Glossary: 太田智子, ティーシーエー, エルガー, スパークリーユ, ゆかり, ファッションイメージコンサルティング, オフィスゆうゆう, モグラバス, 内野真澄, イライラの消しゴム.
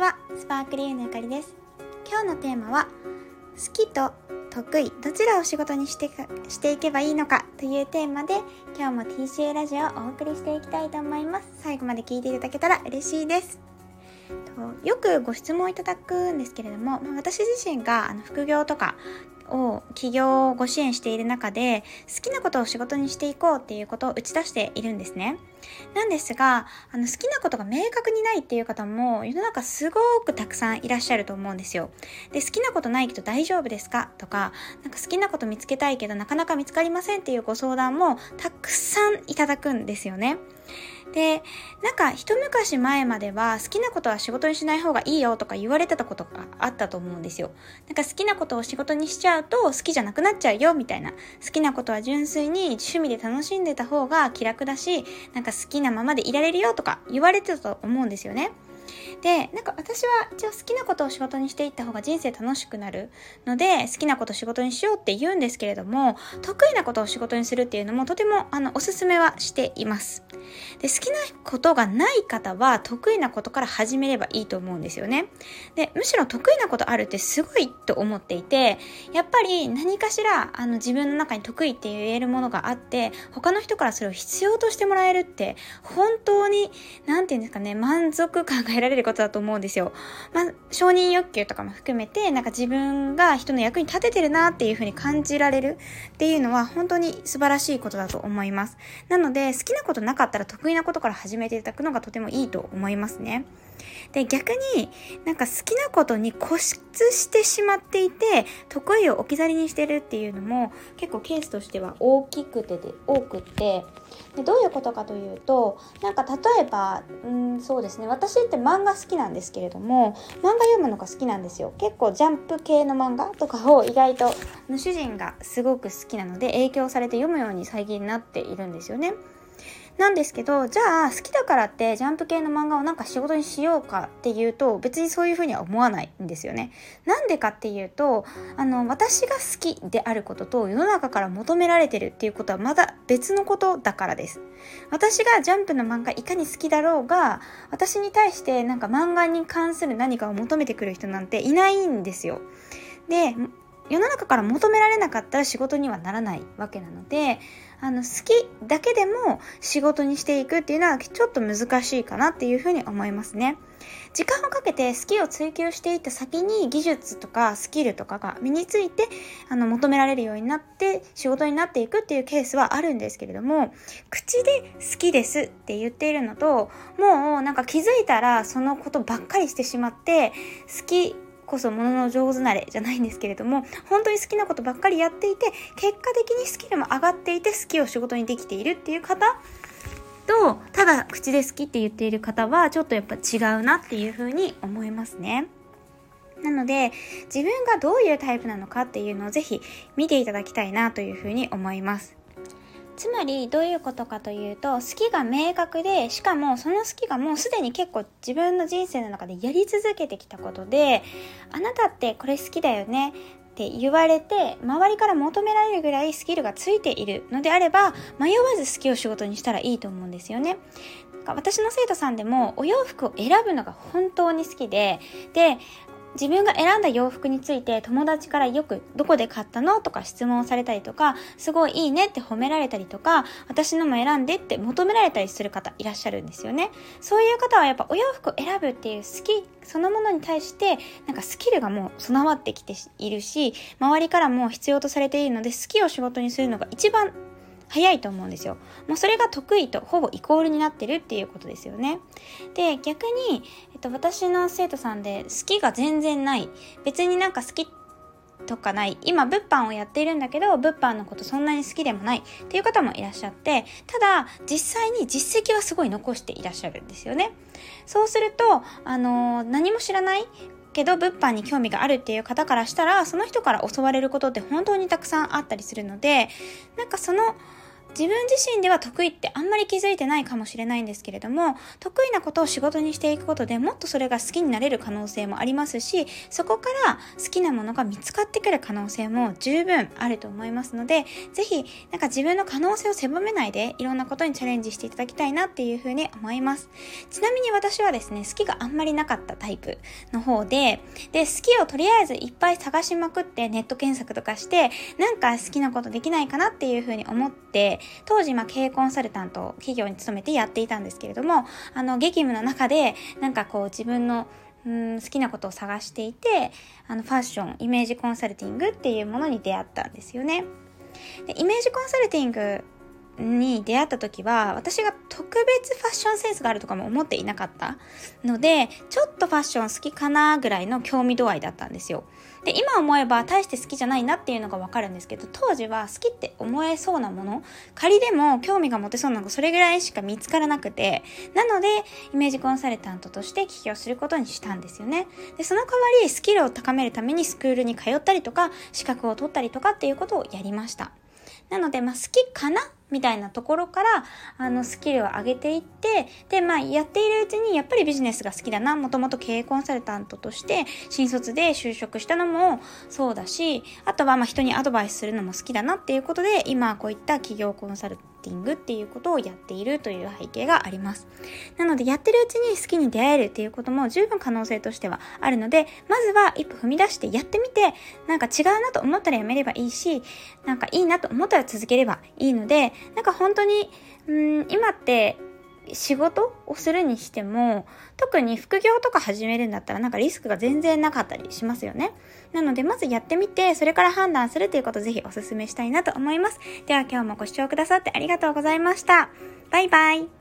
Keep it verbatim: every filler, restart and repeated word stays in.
ちは、スパークリーユのゆかりです。今日のテーマは好きと得意どちらを仕事にしてか、していけばいいのかというテーマで、今日も ティーシーエー ラジオをお送りしていきたいと思います。最後まで聞いていただけたら嬉しいです。よくご質問いただくんですけれども、私自身が副業とかを起業をご支援している中で、好きなことを仕事にしていこうっていうことを打ち出しているんですね。なんですが、あの好きなことが明確にないっていう方も世の中すごくたくさんいらっしゃると思うんですよ。で、好きなことないけど大丈夫ですかとか、なんか好きなこと見つけたいけどなかなか見つかりませんっていうご相談もたくさんいただくんですよね。で、なんか一昔前までは好きなことは仕事にしない方がいいよとか言われてたことがあったと思うんですよ。なんか好きなことを仕事にしちゃうと好きじゃなくなっちゃうよみたいな、好きなことは純粋に趣味で楽しんでた方が気楽だし、なんか好きなままでいられるよとか言われてたと思うんですよね。で、なんか私は一応好きなことを仕事にしていった方が人生楽しくなるので、好きなことを仕事にしようって言うんですけれども、得意なことを仕事にするっていうのもとてもあのおすすめはしています。で、好きなことがない方は得意なことから始めればいいと思うんですよね。で、むしろ得意なことあるってすごいと思っていて、やっぱり何かしらあの自分の中に得意って言えるものがあって、他の人からそれを必要としてもらえるって本当になんていうんですかね、満足感が得られることだと思うんですよ。まあ、承認欲求とかも含めて、なんか自分が人の役に立ててるなっていう風に感じられるっていうのは本当に素晴らしいことだと思います。なので好きなことなかったら得意なことから始めていただくのがとてもいいと思いますね。で、逆になんか好きなことに固執してしまっていて得意を置き去りにしてるっていうのも結構ケースとしては大きくてで多くってで、どういうことかというと、なんか例えばうんそうですね、私って漫画好きなんですけれども、漫画読むのが好きなんですよ。結構ジャンプ系の漫画とかを意外と主人がすごく好きなので影響されて読むように最近なっているんですよね。なんですけど、じゃあ好きだからってジャンプ系の漫画をなんか仕事にしようかっていうと、別にそういうふうには思わないんですよね。なんでかっていうと、あの私が好きであることと世の中から求められてるっていうことはまだ別のことだからです。私がジャンプの漫画いかに好きだろうが、私に対してなんか漫画に関する何かを求めてくる人なんていないんですよ。で、世の中から求められなかったら仕事にはならないわけなので、あの好きだけでも仕事にしていくっていうのはちょっと難しいかなっていうふうに思いますね。時間をかけて好きを追求していった先に技術とかスキルとかが身について、あの求められるようになって仕事になっていくっていうケースはあるんですけれども、口で好きですって言っているのと、もうなんか気づいたらそのことばっかりしてしまって、好きこそものの上手なれじゃないんですけれども、本当に好きなことばっかりやっていて、結果的にスキルも上がっていて好きを仕事にできているっていう方と、ただ口で好きって言っている方はちょっとやっぱ違うなっていうふうに思いますね。なので自分がどういうタイプなのかっていうのをぜひ見ていただきたいなというふうに思います。つまりどういうことかというと、好きが明確で、しかもその好きがもうすでに結構自分の人生の中でやり続けてきたことで、あなたってこれ好きだよねって言われて周りから求められるぐらいスキルがついているのであれば、迷わず好きを仕事にしたらいいと思うんですよね。私の生徒さんでもお洋服を選ぶのが本当に好きで、で自分が選んだ洋服について友達からよくどこで買ったのとか質問されたりとか、すごいいいねって褒められたりとか、私のも選んでって求められたりする方いらっしゃるんですよね。そういう方はやっぱお洋服を選ぶっていう好きそのものに対してなんかスキルがもう備わってきているし、周りからも必要とされているので好きを仕事にするのが一番早いと思うんですよ。もうそれが得意とほぼイコールになってるっていうことですよね。で、逆に、えっと、私の生徒さんで好きが全然ない、別になんか好きとかない、今物販をやっているんだけど物販のことそんなに好きでもないっていう方もいらっしゃって、ただ実際に実績はすごい残していらっしゃるんですよね。そうするとあのー、何も知らないけど物販に興味があるっていう方からしたら、その人から教われることって本当にたくさんあったりするので、なんかその自分自身では得意ってあんまり気づいてないかもしれないんですけれども、得意なことを仕事にしていくことでもっとそれが好きになれる可能性もありますし、そこから好きなものが見つかってくる可能性も十分あると思いますので、ぜひなんか自分の可能性を狭めないでいろんなことにチャレンジしていただきたいなっていうふうに思います。ちなみに私はですね、好きがあんまりなかったタイプの方で、で好きをとりあえずいっぱい探しまくってネット検索とかしてなんか好きなことできないかなっていうふうに思って、当時まあ経営コンサルタント企業に勤めてやっていたんですけれども、あの激務の中でなんかこう自分のうん好きなことを探していて、あのファッションイメージコンサルティングっていうものに出会ったんですよね。でイメージコンサルティングに出会った時は、私が特別ファッションセンスがあるとかも思っていなかったので、ちょっとファッション好きかなぐらいの興味度合いだったんですよ。で今思えば大して好きじゃないなっていうのが分かるんですけど、当時は好きって思えそうなもの、仮でも興味が持てそうなのがそれぐらいしか見つからなくて、なのでイメージコンサルタントとして起業することにしたんですよね。でその代わりスキルを高めるためにスクールに通ったりとか資格を取ったりとかっていうことをやりました。なので、まあ、好きかなみたいなところからあのスキルを上げていって、で、まあ、やっているうちにやっぱりビジネスが好きだな、もともと経営コンサルタントとして新卒で就職したのもそうだし、あとはまあ人にアドバイスするのも好きだなっていうことで、今こういった企業コンサルティングっていうことをやっているという背景があります。なのでやってるうちに好きに出会えるっていうことも十分可能性としてはあるので、まずは一歩踏み出してやってみて、なんか違うなと思ったらやめればいいし、なんかいいなと思ったら続ければいいので、なんか本当にうーん今って仕事をするにしても、特に副業とか始めるんだったらなんかリスクが全然なかったりしますよね。なのでまずやってみて、それから判断するということをぜひお勧めしたいなと思います。では今日もご視聴くださってありがとうございました。バイバイ。